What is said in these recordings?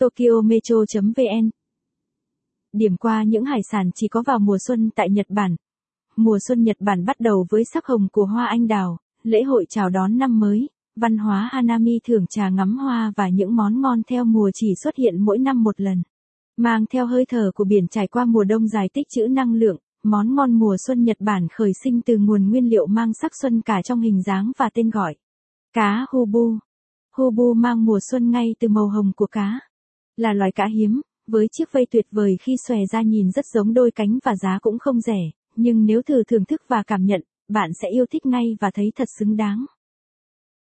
Tokyo Metro.vn. Điểm qua những hải sản chỉ có vào mùa xuân tại Nhật Bản. Mùa xuân Nhật Bản bắt đầu với sắc hồng của hoa anh đào, lễ hội chào đón năm mới, văn hóa Hanami thưởng trà ngắm hoa và những món ngon theo mùa chỉ xuất hiện mỗi năm một lần. Mang theo hơi thở của biển trải qua mùa đông dài tích trữ năng lượng, món ngon mùa xuân Nhật Bản khởi sinh từ nguồn nguyên liệu mang sắc xuân cả trong hình dáng và tên gọi. Cá Hobu. Hobu mang mùa xuân ngay từ màu hồng của cá. Là loài cá hiếm, với chiếc vây tuyệt vời khi xòe ra nhìn rất giống đôi cánh và giá cũng không rẻ, nhưng nếu thử thưởng thức và cảm nhận, bạn sẽ yêu thích ngay và thấy thật xứng đáng.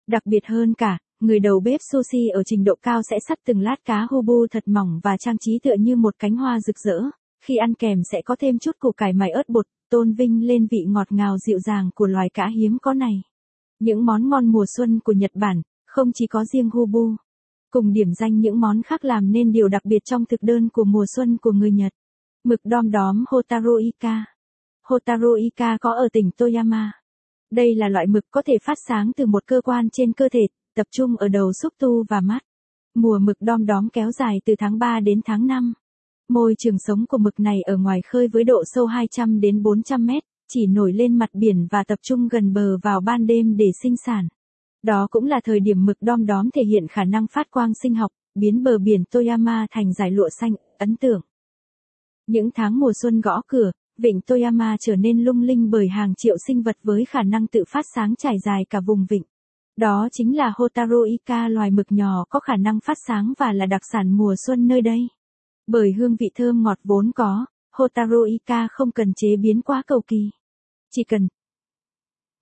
Đặc biệt hơn cả, người đầu bếp sushi ở trình độ cao sẽ cắt từng lát cá Hobu thật mỏng và trang trí tựa như một cánh hoa rực rỡ. Khi ăn kèm sẽ có thêm chút củ cải mài ớt bột, tôn vinh lên vị ngọt ngào dịu dàng của loài cá hiếm có này. Những món ngon mùa xuân của Nhật Bản, không chỉ có riêng Hobu. Cùng điểm danh những món khác làm nên điều đặc biệt trong thực đơn của mùa xuân của người Nhật. Mực đom đóm Hotaru Ika. Hotaru Ika có ở tỉnh Toyama. Đây là loại mực có thể phát sáng từ một cơ quan trên cơ thể, tập trung ở đầu xúc tu và mắt. Mùa mực đom đóm kéo dài từ tháng 3 đến tháng 5. Môi trường sống của mực này ở ngoài khơi với độ sâu 200 đến 400 mét, chỉ nổi lên mặt biển và tập trung gần bờ vào ban đêm để sinh sản. Đó cũng là thời điểm mực đom đóm thể hiện khả năng phát quang sinh học, biến bờ biển Toyama thành dải lụa xanh, ấn tượng. Những tháng mùa xuân gõ cửa, vịnh Toyama trở nên lung linh bởi hàng triệu sinh vật với khả năng tự phát sáng trải dài cả vùng vịnh. Đó chính là Hotaru Ika, loài mực nhỏ có khả năng phát sáng và là đặc sản mùa xuân nơi đây. Bởi hương vị thơm ngọt vốn có, Hotaru Ika không cần chế biến quá cầu kỳ. Chỉ cần.